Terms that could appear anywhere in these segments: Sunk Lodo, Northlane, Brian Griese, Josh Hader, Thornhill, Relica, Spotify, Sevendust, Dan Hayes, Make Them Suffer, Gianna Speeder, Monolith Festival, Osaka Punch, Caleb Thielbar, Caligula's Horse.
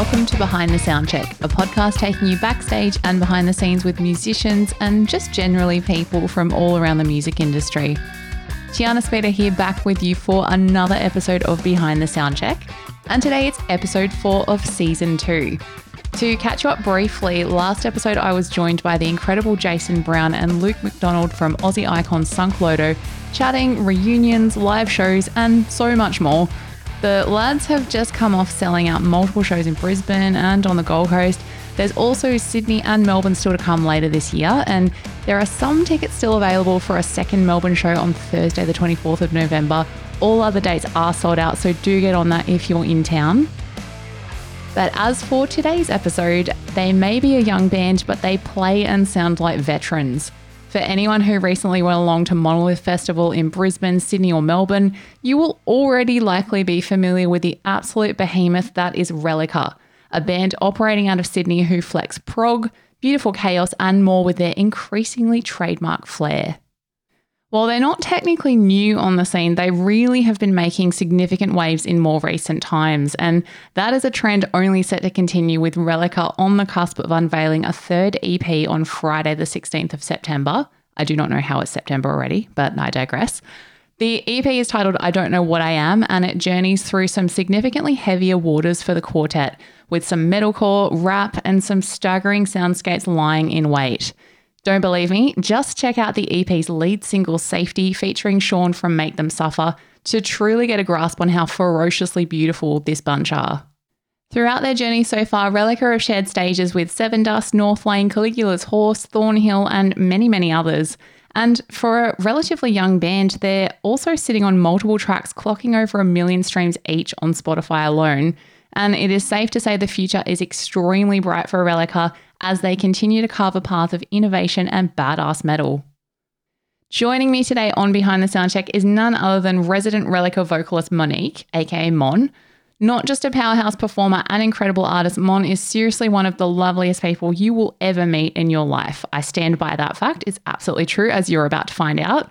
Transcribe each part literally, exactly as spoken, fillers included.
welcome to Behind the Soundcheck, a podcast taking you backstage and behind the scenes with musicians and just generally people from all around the music industry. Gianna Speeder here, back with you for another episode of Behind the Soundcheck, and today it's episode four of season two. To catch you up briefly, last episode I was joined by the incredible Jason Brown and Luke McDonald from Aussie icon Sunk Lodo, chatting reunions, live shows and so much more. The lads have just come off selling out multiple shows in Brisbane and on the Gold Coast. There's also Sydney and Melbourne still to come later this year, and there are some tickets still available for a second Melbourne show on Thursday the twenty-fourth of November. All other dates are sold out, so do get on that if you're in town. But as for today's episode, they may be a young band, but they play and sound like veterans. For anyone who recently went along to Monolith Festival in Brisbane, Sydney or Melbourne, you will already likely be familiar with the absolute behemoth that is Relica, a band operating out of Sydney who flex prog, beautiful chaos and more with their increasingly trademark flair. While they're not technically new on the scene, they really have been making significant waves in more recent times, and that is a trend only set to continue with Relica on the cusp of unveiling a third E P on Friday the sixteenth of September. I do not know how it's September already, but I digress. The E P is titled I Don't Know What I Am, and it journeys through some significantly heavier waters for the quartet, with some metalcore, rap and some staggering soundscapes lying in wait. Don't believe me? Just check out the E P's lead single Safety featuring Sean from Make Them Suffer to truly get a grasp on how ferociously beautiful this bunch are. Throughout their journey so far, Relica have shared stages with Sevendust, Northlane, Caligula's Horse, Thornhill and many, many others. And for a relatively young band, they're also sitting on multiple tracks clocking over a million streams each on Spotify alone. And it is safe to say the future is extremely bright for Relica as they continue to carve a path of innovation and badass metal. Joining me today on Behind the Soundcheck is none other than resident Relica vocalist Monique, aka Mon. Not just a powerhouse performer and incredible artist, Mon is seriously one of the loveliest people you will ever meet in your life. I stand by that fact. It's absolutely true, as you're about to find out.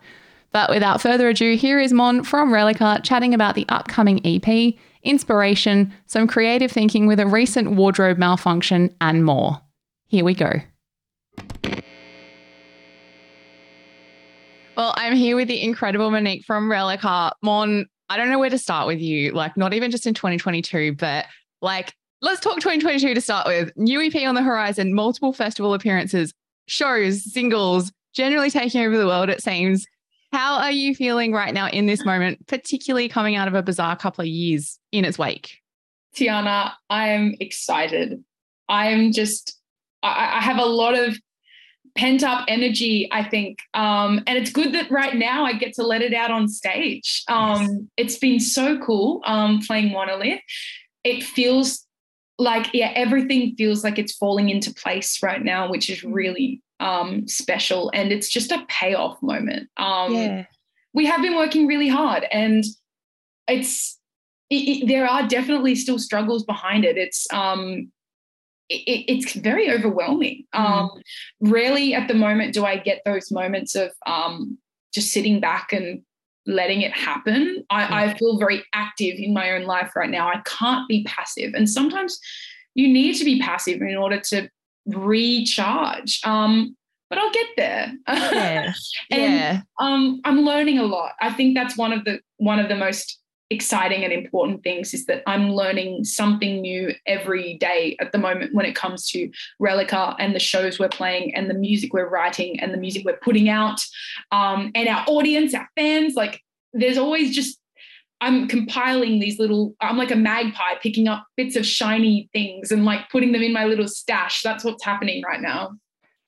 But without further ado, here is Mon from Relica chatting about the upcoming E P, inspiration, some creative thinking with a recent wardrobe malfunction and more. Here we go. Well, I'm here with the incredible Monique from Relica. Mon, I don't know where to start with you, like not even just in twenty twenty-two, but like let's talk twenty twenty-two to start with. New E P on the horizon, multiple festival appearances, shows, singles, generally taking over the world, it seems. How are you feeling right now in this moment, particularly coming out of a bizarre couple of years in its wake? Tiana, I am excited. I am just, I, I have a lot of pent up energy, I think. Um, and it's good that right now I get to let it out on stage. Um, yes. It's been so cool um, playing Monolith. It feels like, yeah, everything feels like it's falling into place right now, which is really Um, special, and it's just a payoff moment. Um, yeah. We have been working really hard, and it's it, it, there are definitely still struggles behind it. It's um, it, it's very overwhelming. Mm. Um, rarely at the moment do I get those moments of um, just sitting back and letting it happen. I, mm. I feel very active in my own life right now. I can't be passive, and sometimes you need to be passive in order to recharge, um but I'll get there. Yeah. and yeah. um I'm learning a lot. I think that's one of the one of the most exciting and important things is that I'm learning something new every day at the moment when it comes to Relica and the shows we're playing and the music we're writing and the music we're putting out, um and our audience, our fans. Like there's always just I'm compiling these little, I'm like a magpie picking up bits of shiny things and like putting them in my little stash. That's what's happening right now.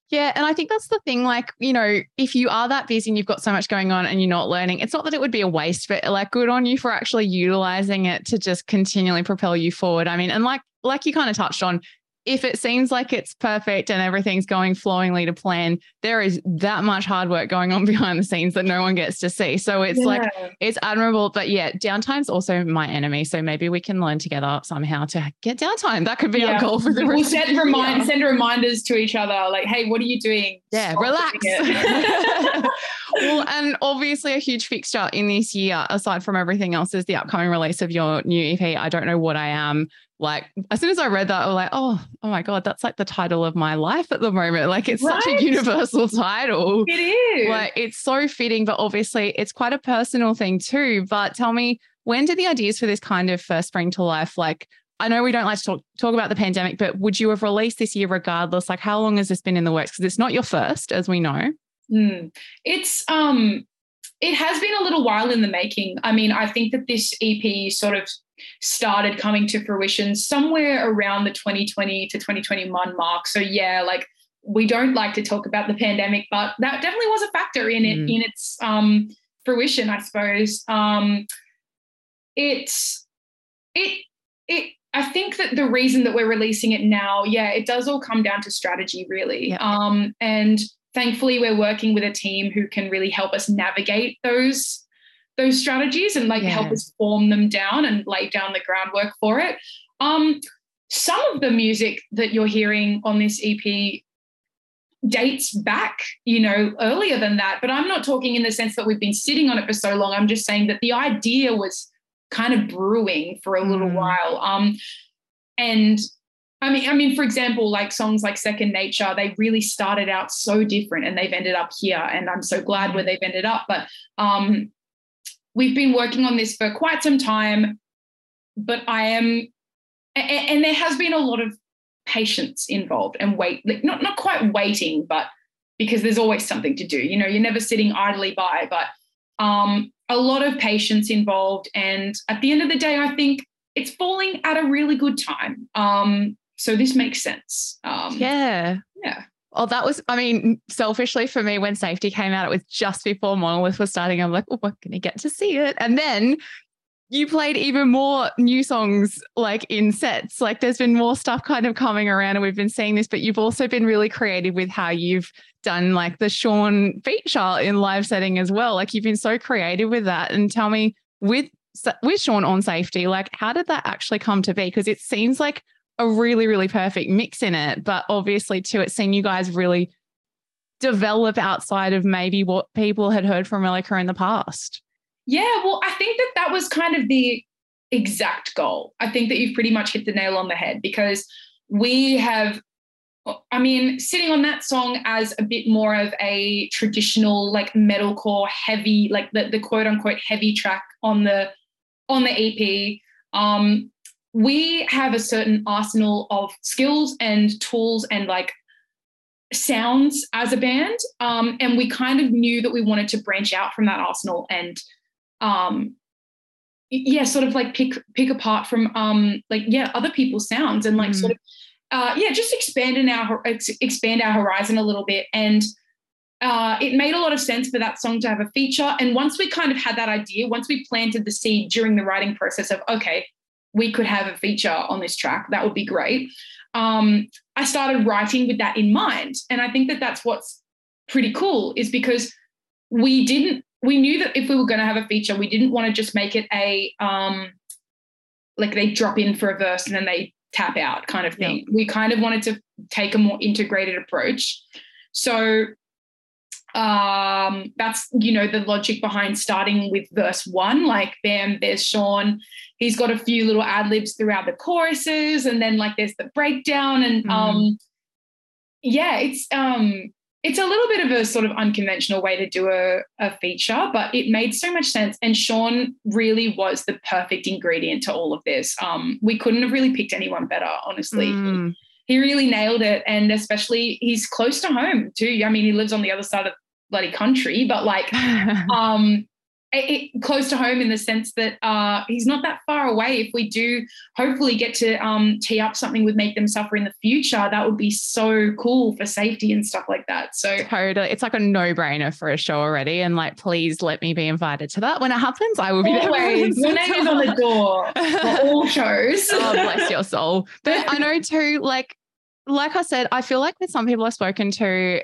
Yeah. And I think that's the thing, like, you know, if you are that busy and you've got so much going on and you're not learning, it's not that it would be a waste, but like good on you for actually utilizing it to just continually propel you forward. I mean, and like, like you kind of touched on, if it seems like it's perfect and everything's going flowingly to plan, there is that much hard work going on behind the scenes that no one gets to see. So it's yeah. like, it's admirable, but yeah, downtime's also my enemy. So maybe we can learn together somehow to get downtime. That could be yeah. our goal for the we'll rest. We'll send, remind, send reminders to each other. Like, hey, what are you doing? Yeah, Stop relax. Well, and obviously a huge fixture in this year, aside from everything else, is the upcoming release of your new E P, I Don't Know What I Am. like, as soon as I read that, I was like, oh, oh my God, that's like the title of my life at the moment. Like, it's right? such a universal title. It is. Like, it's so fitting, but obviously it's quite a personal thing too. But tell me, when did the ideas for this kind of first spring to life, like, I know we don't like to talk, talk about the pandemic, but would you have released this year regardless? Like, how long has this been in the works? Because it's not your first, as we know. Mm. It's, um, it has been a little while in the making. I mean, I think that this E P sort of started coming to fruition somewhere around the twenty twenty to twenty twenty-one mark. So yeah, like, we don't like to talk about the pandemic, but that definitely was a factor in it, mm. in its um, fruition, I suppose. Um, it's, it, it, I think that the reason that we're releasing it now, yeah, it does all come down to strategy, really. Yep. Um, and thankfully, we're working with a team who can really help us navigate those those strategies and, like, yeah. help us form them down and lay down the groundwork for it. Um, some of the music that you're hearing on this E P dates back, you know, earlier than that. But I'm not talking in the sense that we've been sitting on it for so long. I'm just saying that the idea was kind of brewing for a little mm. while. Um, and I mean, I mean, for example, like songs like Second Nature, they really started out so different and they've ended up here, and I'm so glad where they've ended up. But um, we've been working on this for quite some time, but I am, and, and there has been a lot of patience involved and wait, like not, not quite waiting, but because there's always something to do, you know, you're never sitting idly by, but um, a lot of patience involved. And at the end of the day, I think it's falling at a really good time. Um, so this makes sense. Um, yeah. Yeah. Oh, that was, I mean, selfishly for me, when Safety came out, it was just before Monolith was starting. I'm like, oh, we're going to get to see it. And then you played even more new songs, like, in sets. Like, there's been more stuff kind of coming around and we've been seeing this, but you've also been really creative with how you've done, like, the Sean feature in live setting as well. Like, you've been so creative with that. And tell me, with with Sean on Safety, like, how did that actually come to be? Because it seems like a really, really perfect mix in it. But obviously too, it's seen you guys really develop outside of maybe what people had heard from Relica in the past. Yeah, well, I think that that was kind of the exact goal. I think that you've pretty much hit the nail on the head, because we have, I mean, sitting on that song as a bit more of a traditional, like, metalcore heavy, like the, the quote unquote heavy track on the on the E P, um, we have a certain arsenal of skills and tools and, like, sounds as a band. Um, and we kind of knew that we wanted to branch out from that arsenal and, um, yeah, sort of like pick, pick apart from, um, like, yeah, other people's sounds and, like, mm. sort of, uh, yeah, just expand in our, expand our horizon a little bit. And, uh, it made a lot of sense for that song to have a feature. And once we kind of had that idea, once we planted the seed during the writing process of, okay, we could have a feature on this track, that would be great. Um, I started writing with that in mind. And I think that that's what's pretty cool, is because we didn't, we knew that if we were going to have a feature, we didn't want to just make it a, um, like they drop in for a verse and then they tap out kind of thing. Yeah. We kind of wanted to take a more integrated approach. So um, that's, you know, the logic behind starting with verse one, like, bam, there's Sean. He's got a few little ad-libs throughout the choruses, and then, like, there's the breakdown and, mm-hmm. um, yeah, it's um, it's a little bit of a sort of unconventional way to do a, a feature, but it made so much sense. And Sean really was the perfect ingredient to all of this. Um, we couldn't have really picked anyone better, honestly. Mm. He, he really nailed it, and especially he's close to home too. I mean, he lives on the other side of the bloody country, but, like, um. It, it, close to home in the sense that uh, he's not that far away. If we do hopefully get to um, tee up something with Make Them Suffer in the future, that would be so cool for Safety and stuff like that. So totally. It's like a no-brainer for a show already, and, like, please let me be invited to that. When it happens, I will be there. Always. Your name is on the door for all shows. Oh, bless your soul. But I know too, like, like I said, I feel like with some people I've spoken to,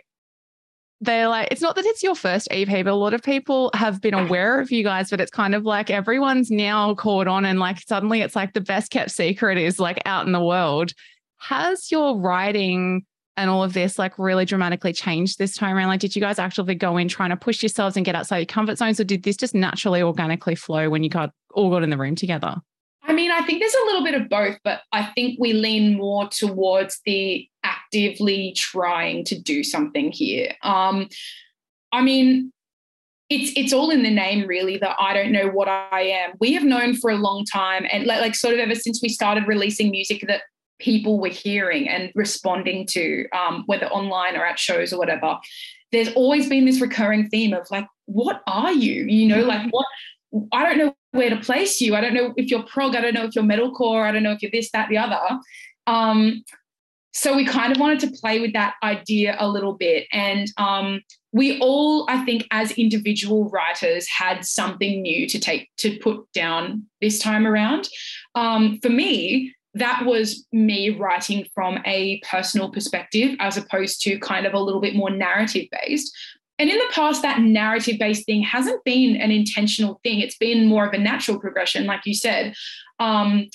they're like, it's not that it's your first E P, but a lot of people have been aware of you guys, but it's kind of like everyone's now caught on, and, like, suddenly it's like the best kept secret is, like, out in the world. Has your writing and all of this, like, really dramatically changed this time around? Like, did you guys actually go in trying to push yourselves and get outside your comfort zones, or did this just naturally, organically flow when you got all got in the room together? I mean, I think there's a little bit of both, but I think we lean more towards the actively trying to do something here. Um, I mean, it's it's all in the name, really, that I don't know what I am. We have known for a long time, and like, like sort of ever since we started releasing music that people were hearing and responding to, um, whether online or at shows or whatever, there's always been this recurring theme of like, what are you? You know, like what, I don't know where to place you. I don't know if you're prog. I don't know if you're metalcore. I don't know if you're this, that, the other. Um, so we kind of wanted to play with that idea a little bit. And um, we all, I think, as individual writers had something new to take, to put down this time around. Um, for me, that was me writing from a personal perspective as opposed to kind of a little bit more narrative-based. And in the past, that narrative-based thing hasn't been an intentional thing. It's been more of a natural progression, like you said. Um,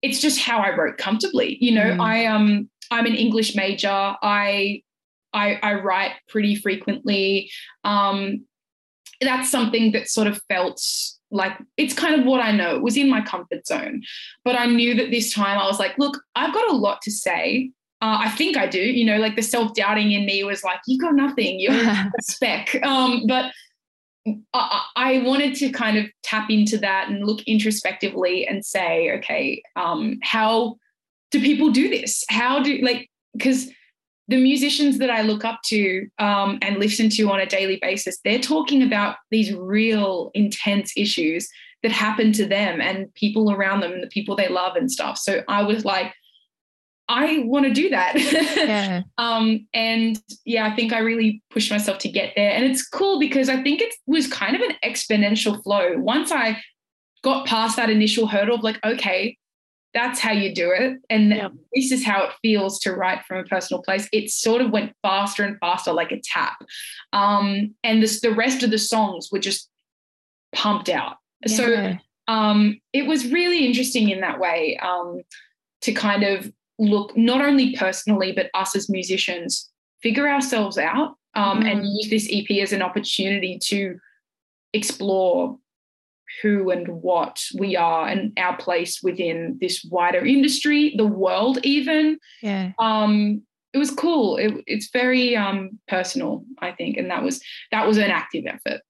it's just how I wrote comfortably. You know, mm. I, um, I'm an English major. I, I, I write pretty frequently. Um, that's something that sort of felt like it's kind of what I know. It was in my comfort zone. But I knew that this time I was like, look, I've got a lot to say. Uh, I think I do, you know, like the self-doubting in me was like, you got nothing, you're a speck. Um, but I, I wanted to kind of tap into that and look introspectively and say, okay, um, how do people do this? How do, like, because the musicians that I look up to um, and listen to on a daily basis, they're talking about these real intense issues that happen to them and people around them and the people they love and stuff. So I was like, I want to do that. Yeah. um, and yeah, I think I really pushed myself to get there. And it's cool because I think it was kind of an exponential flow. Once I got past that initial hurdle of like, okay, that's how you do it. And yeah. This is how it feels to write from a personal place. It sort of went faster and faster, like a tap. Um, and this, the rest of the songs were just pumped out. Yeah. So um, it was really interesting in that way um, to kind of look not only personally but us as musicians figure ourselves out um, mm. and use this E P as an opportunity to explore who and what we are and our place within this wider industry, the world even. Yeah. Um, it was cool. It, it's very um, personal, I think, and that was that was an active effort.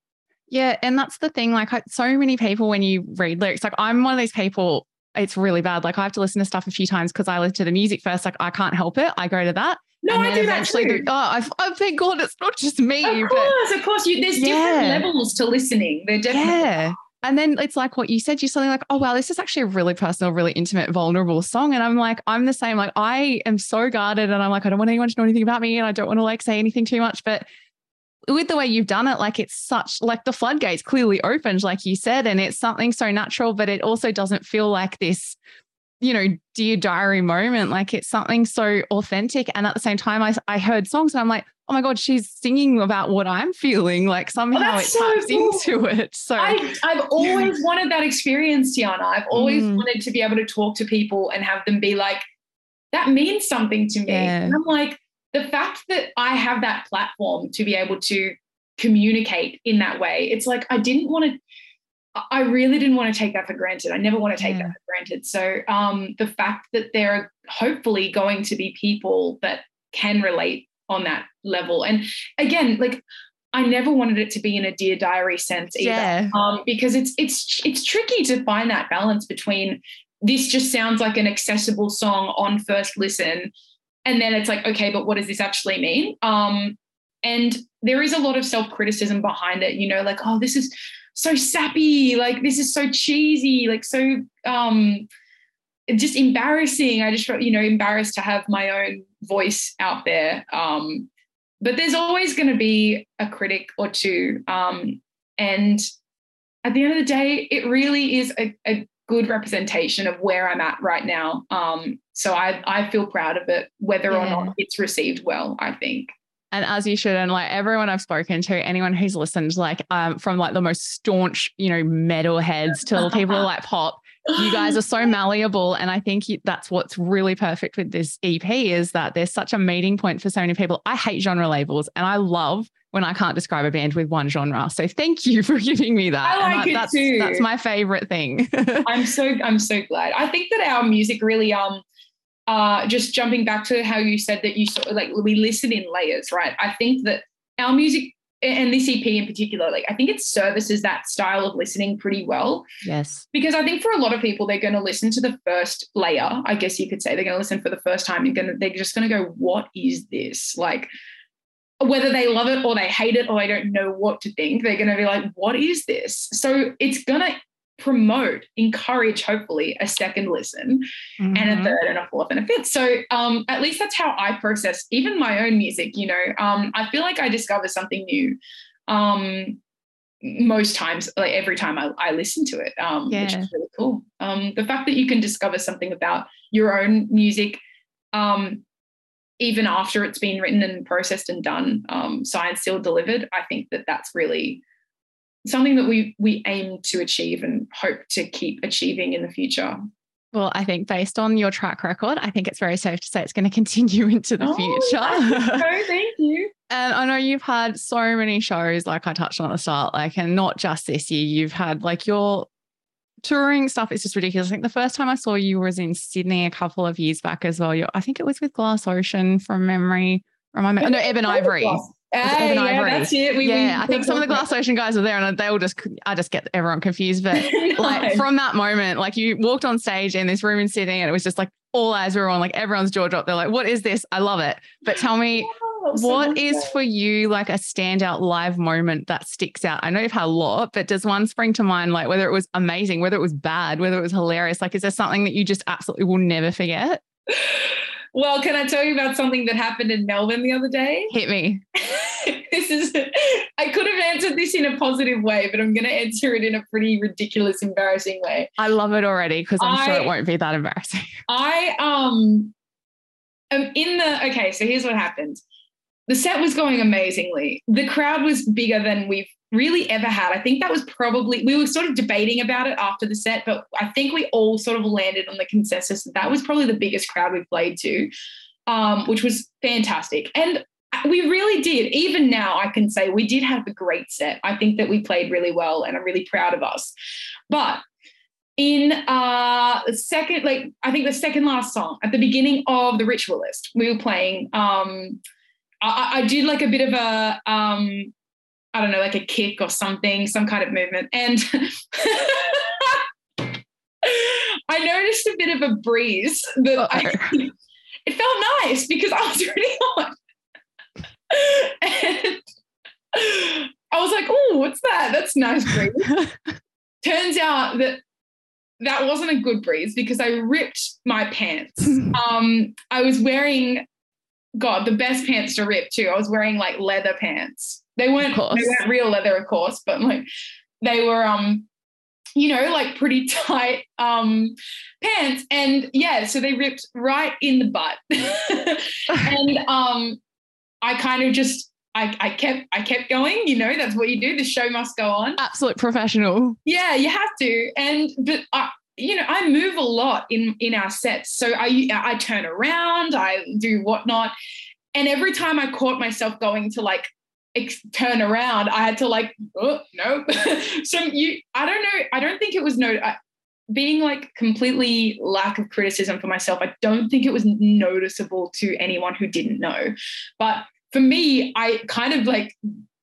Yeah, and that's the thing. Like I, so many people, when you read lyrics, like I'm one of these people. It's really bad. Like I have to listen to stuff a few times because I listen to the music first. Like I can't help it. I go to that. No, I do that too. The, oh, I've, oh, thank God it's not just me. Of course, but, of course. You, there's yeah. different levels to listening. They're definitely. Yeah. And then it's like what you said, you're something like, oh, wow, this is actually a really personal, really intimate, vulnerable song. And I'm like, I'm the same. Like I am so guarded and I'm like, I don't want anyone to know anything about me and I don't want to like say anything too much. But with the way you've done it, like it's such like the floodgates clearly opened, like you said, and it's something so natural, but it also doesn't feel like this, you know, dear diary moment. Like it's something so authentic. And at the same time, I, I heard songs and I'm like, oh my God, she's singing about what I'm feeling. Like somehow oh, it so taps cool. into it. So I, I've always yeah. wanted that experience, Tiana. I've always mm. wanted to be able to talk to people and have them be like, that means something to me. Yeah. And I'm like, the fact that I have that platform to be able to communicate in that way, it's like I didn't want to, I really didn't want to take that for granted. I never want to take yeah. that for granted. So um, the fact that there are hopefully going to be people that can relate on that level. And again, like I never wanted it to be in a Dear Diary sense either yeah. um, because it's it's it's tricky to find that balance between this just sounds like an accessible song on first listen and then it's like, okay, but what does this actually mean? Um, and there is a lot of self-criticism behind it, you know, like, oh, this is so sappy, like this is so cheesy, like so um, just embarrassing. I just felt, you know, embarrassed to have my own voice out there. Um, but there's always going to be a critic or two. Um, and at the end of the day, it really is a, a good representation of where I'm at right now. Um, so I I feel proud of it, whether yeah. or not it's received well, I think. And as you should, and like everyone I've spoken to, anyone who's listened, like um, from like the most staunch, you know, metal heads till people like pop, You guys are so malleable. And I think that's what's really perfect with this E P is that there's such a meeting point for so many people. I hate genre labels and I love when I can't describe a band with one genre. So thank you for giving me that. I like I, it that's, too. That's my favorite thing. I'm so, I'm so glad. I think that our music really, um, uh, just jumping back to how you said that you sort of like, we listen in layers, right? I think that our music, and this E P in particular, like I think it services that style of listening pretty well. Yes. Because I think for a lot of people, they're going to listen to the first layer. I guess you could say they're going to listen for the first time. You're going to, they're just going to go, what is this? Like whether they love it or they hate it or they don't know what to think, they're going to be like, what is this? So it's going to promote, encourage, hopefully, a second listen mm-hmm. and a third and a fourth and a fifth. So um, at least that's how I process even my own music, you know. Um, I feel like I discover something new um, most times, like every time I, I listen to it, um, yeah. which is really cool. Um, the fact that you can discover something about your own music um, even after it's been written and processed and done, um, science still delivered, I think that that's really something that we we aim to achieve and hope to keep achieving in the future. Well, I think based on your track record, I think it's very safe to say it's going to continue into the oh, future. So, thank you. And I know you've had so many shows, like I touched on at the start, like, and not just this year, you've had like your touring stuff. It's just ridiculous. I think the first time I saw you was in Sydney a couple of years back as well. You're, I think it was with Glass Ocean from memory. Or my, no, Ebon Ivory. Hey, yeah, Ivory. That's it. We, yeah, we, I think some of the Glass Ocean guys were there and they all just, I just get everyone confused. But no. like from that moment, like you walked on stage in this room in Sydney and it was just like all eyes were on, like everyone's jaw dropped. They're like, what is this? I love it. But tell me, oh, so what is that for you, like a standout live moment that sticks out? I know you've had a lot, but does one spring to mind, like whether it was amazing, whether it was bad, whether it was hilarious? Like, is there something that you just absolutely will never forget? Well, can I tell you about something that happened in Melbourne the other day? Hit me. This is, I could have answered this in a positive way, but I'm going to answer it in a pretty ridiculous, embarrassing way. I love it already because I'm I, sure it won't be that embarrassing. I um, am in the, okay, so here's what happened. The set was going amazingly. The crowd was bigger than we've really ever had. I think that was probably, we were sort of debating about it after the set, but I think we all sort of landed on the consensus that that was probably the biggest crowd we played to, um, which was fantastic. And we really did. Even now I can say we did have a great set. I think that we played really well and I'm really proud of us. But in uh second, like I think the second last song at the beginning of The Ritualist, we were playing, um, I, I did like a bit of a, um, I don't know, like a kick or something, some kind of movement. And I noticed a bit of a breeze that Uh-oh. I, it felt nice because I was really hot. And I was like, oh, what's that? That's nice breeze. Turns out that that wasn't a good breeze because I ripped my pants. um, I was wearing, God, the best pants to rip too. I was wearing like leather pants. They weren't, they weren't real leather, of course, but like they were, um, you know, like pretty tight um, pants. And yeah, so they ripped right in the butt. And um, I kind of just, I, I kept, I kept going, you know, that's what you do. The show must go on. Absolute professional. Yeah, you have to. And, but I, you know, I move a lot in, in our sets. So I, I turn around, I do whatnot. And every time I caught myself going to like, turn around, I had to like, oh, no. So you, I don't know, I don't think it was no, I, being like completely lack of criticism for myself, I don't think it was noticeable to anyone who didn't know. But for me, I kind of like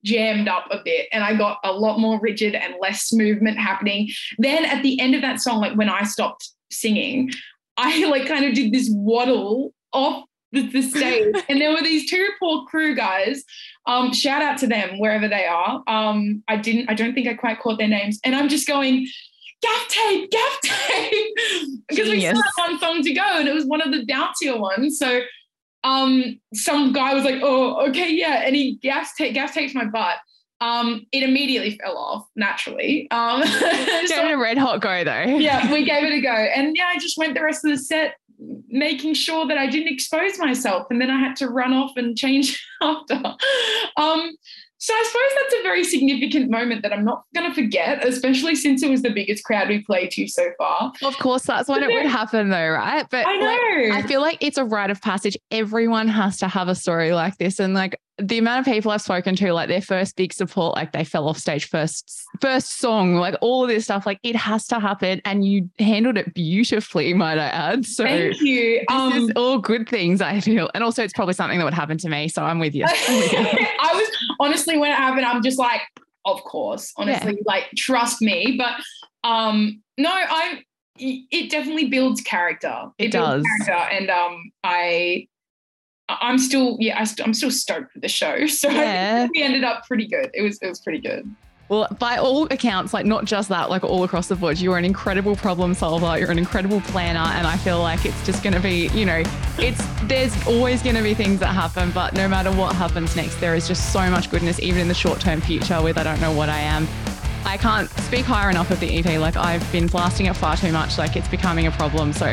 jammed up a bit and I got a lot more rigid and less movement happening. Then at the end of that song, like when I stopped singing, I like kind of did this waddle off the stage. And there were these two poor crew guys. Um, shout out to them wherever they are. Um, I didn't, I don't think I quite caught their names. And I'm just going, gaff tape, gaff tape. Because we still had one song to go and it was one of the bouncier ones. So um, some guy was like, oh, okay, yeah. And he gaff tape, gaff tapes my butt. Um, it immediately fell off naturally. Um, gave so, it a red hot go though. Yeah, we gave it a go. And yeah, I just went the rest of the set making sure that I didn't expose myself, and then I had to run off and change after. Um, So I suppose that's a very significant moment that I'm not going to forget, especially since it was the biggest crowd we played to so far. Of course, that's when it would happen though, right? But I know. Like, I feel like it's a rite of passage. Everyone has to have a story like this. And like the amount of people I've spoken to, like their first big support, like they fell off stage first, first song, like all of this stuff, like it has to happen. And you handled it beautifully, might I add. So thank you. This um, is all good things, I feel. And also it's probably something that would happen to me. So I'm with you. I'm with you. I was honestly, when it happened, I'm just like, of course, honestly, yeah. like trust me. But um, no, I. It definitely builds character. It, it does. Character. And um, I, I'm still, yeah, I st- I'm still stoked for the show. So yeah. We ended up pretty good. It was, it was pretty good. Well, by all accounts, like not just that, like all across the board, you are an incredible problem solver. You're an incredible planner. And I feel like it's just going to be, you know, it's, there's always going to be things that happen, but no matter what happens next, there is just so much goodness, even in the short-term future with I don't know what I am. I can't speak higher enough of the E P. Like I've been blasting it far too much. Like it's becoming a problem. So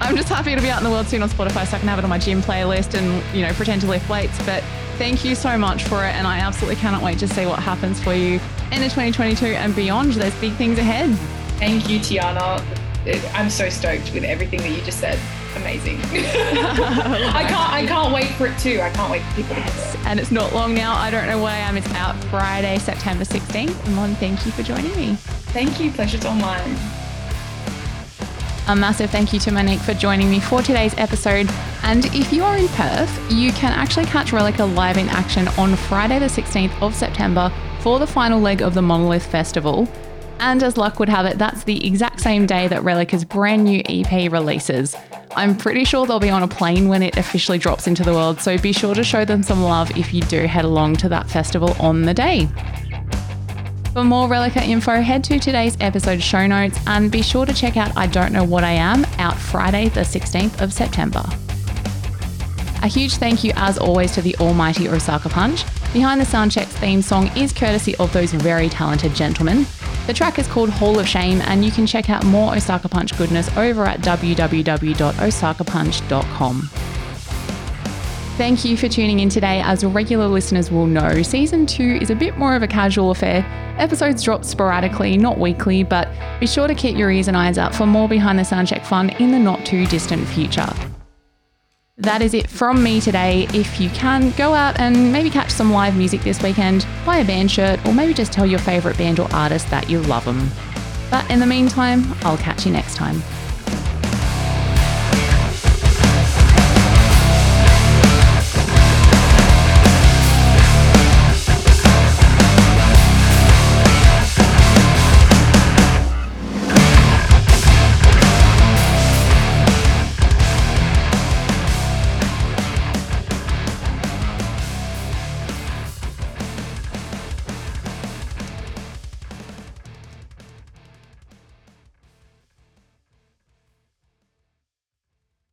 I'm just happy to be out in the world soon on Spotify so I can have it on my gym playlist and, you know, pretend to lift weights. But thank you so much for it. And I absolutely cannot wait to see what happens for you in twenty twenty-two and beyond. There's big things ahead. Thank you, Tiana. I'm so stoked with everything that you just said. Amazing. I can't I can't wait for it too. I can't wait for people yes. to get it. And it's not long now. I don't know where I am. It's out Friday, September sixteenth. Mon, thank you for joining me. Thank you. Pleasure's all mine. A massive thank you to Monique for joining me for today's episode. And if you are in Perth, you can actually catch Relica live in action on Friday the sixteenth of September for the final leg of the Monolith Festival. And as luck would have it, that's the exact same day that Relica's brand new E P releases. I'm pretty sure they'll be on a plane when it officially drops into the world, so be sure to show them some love if you do head along to that festival on the day. For more Relica info, head to today's episode show notes and be sure to check out I Don't Know What I Am, out Friday the sixteenth of September. A huge thank you as always to the almighty Osaka Punch. Behind the Soundcheck's theme song is courtesy of those very talented gentlemen. The track is called Hall of Shame and you can check out more Osaka Punch goodness over at w w w dot osaka punch dot com. Thank you for tuning in today. As regular listeners will know, season two is a bit more of a casual affair. Episodes drop sporadically, not weekly, but be sure to keep your ears and eyes out for more Behind the Soundcheck fun in the not too distant future. That is it from me today. If you can, go out and maybe catch some live music this weekend, buy a band shirt, or maybe just tell your favourite band or artist that you love them. But in the meantime, I'll catch you next time.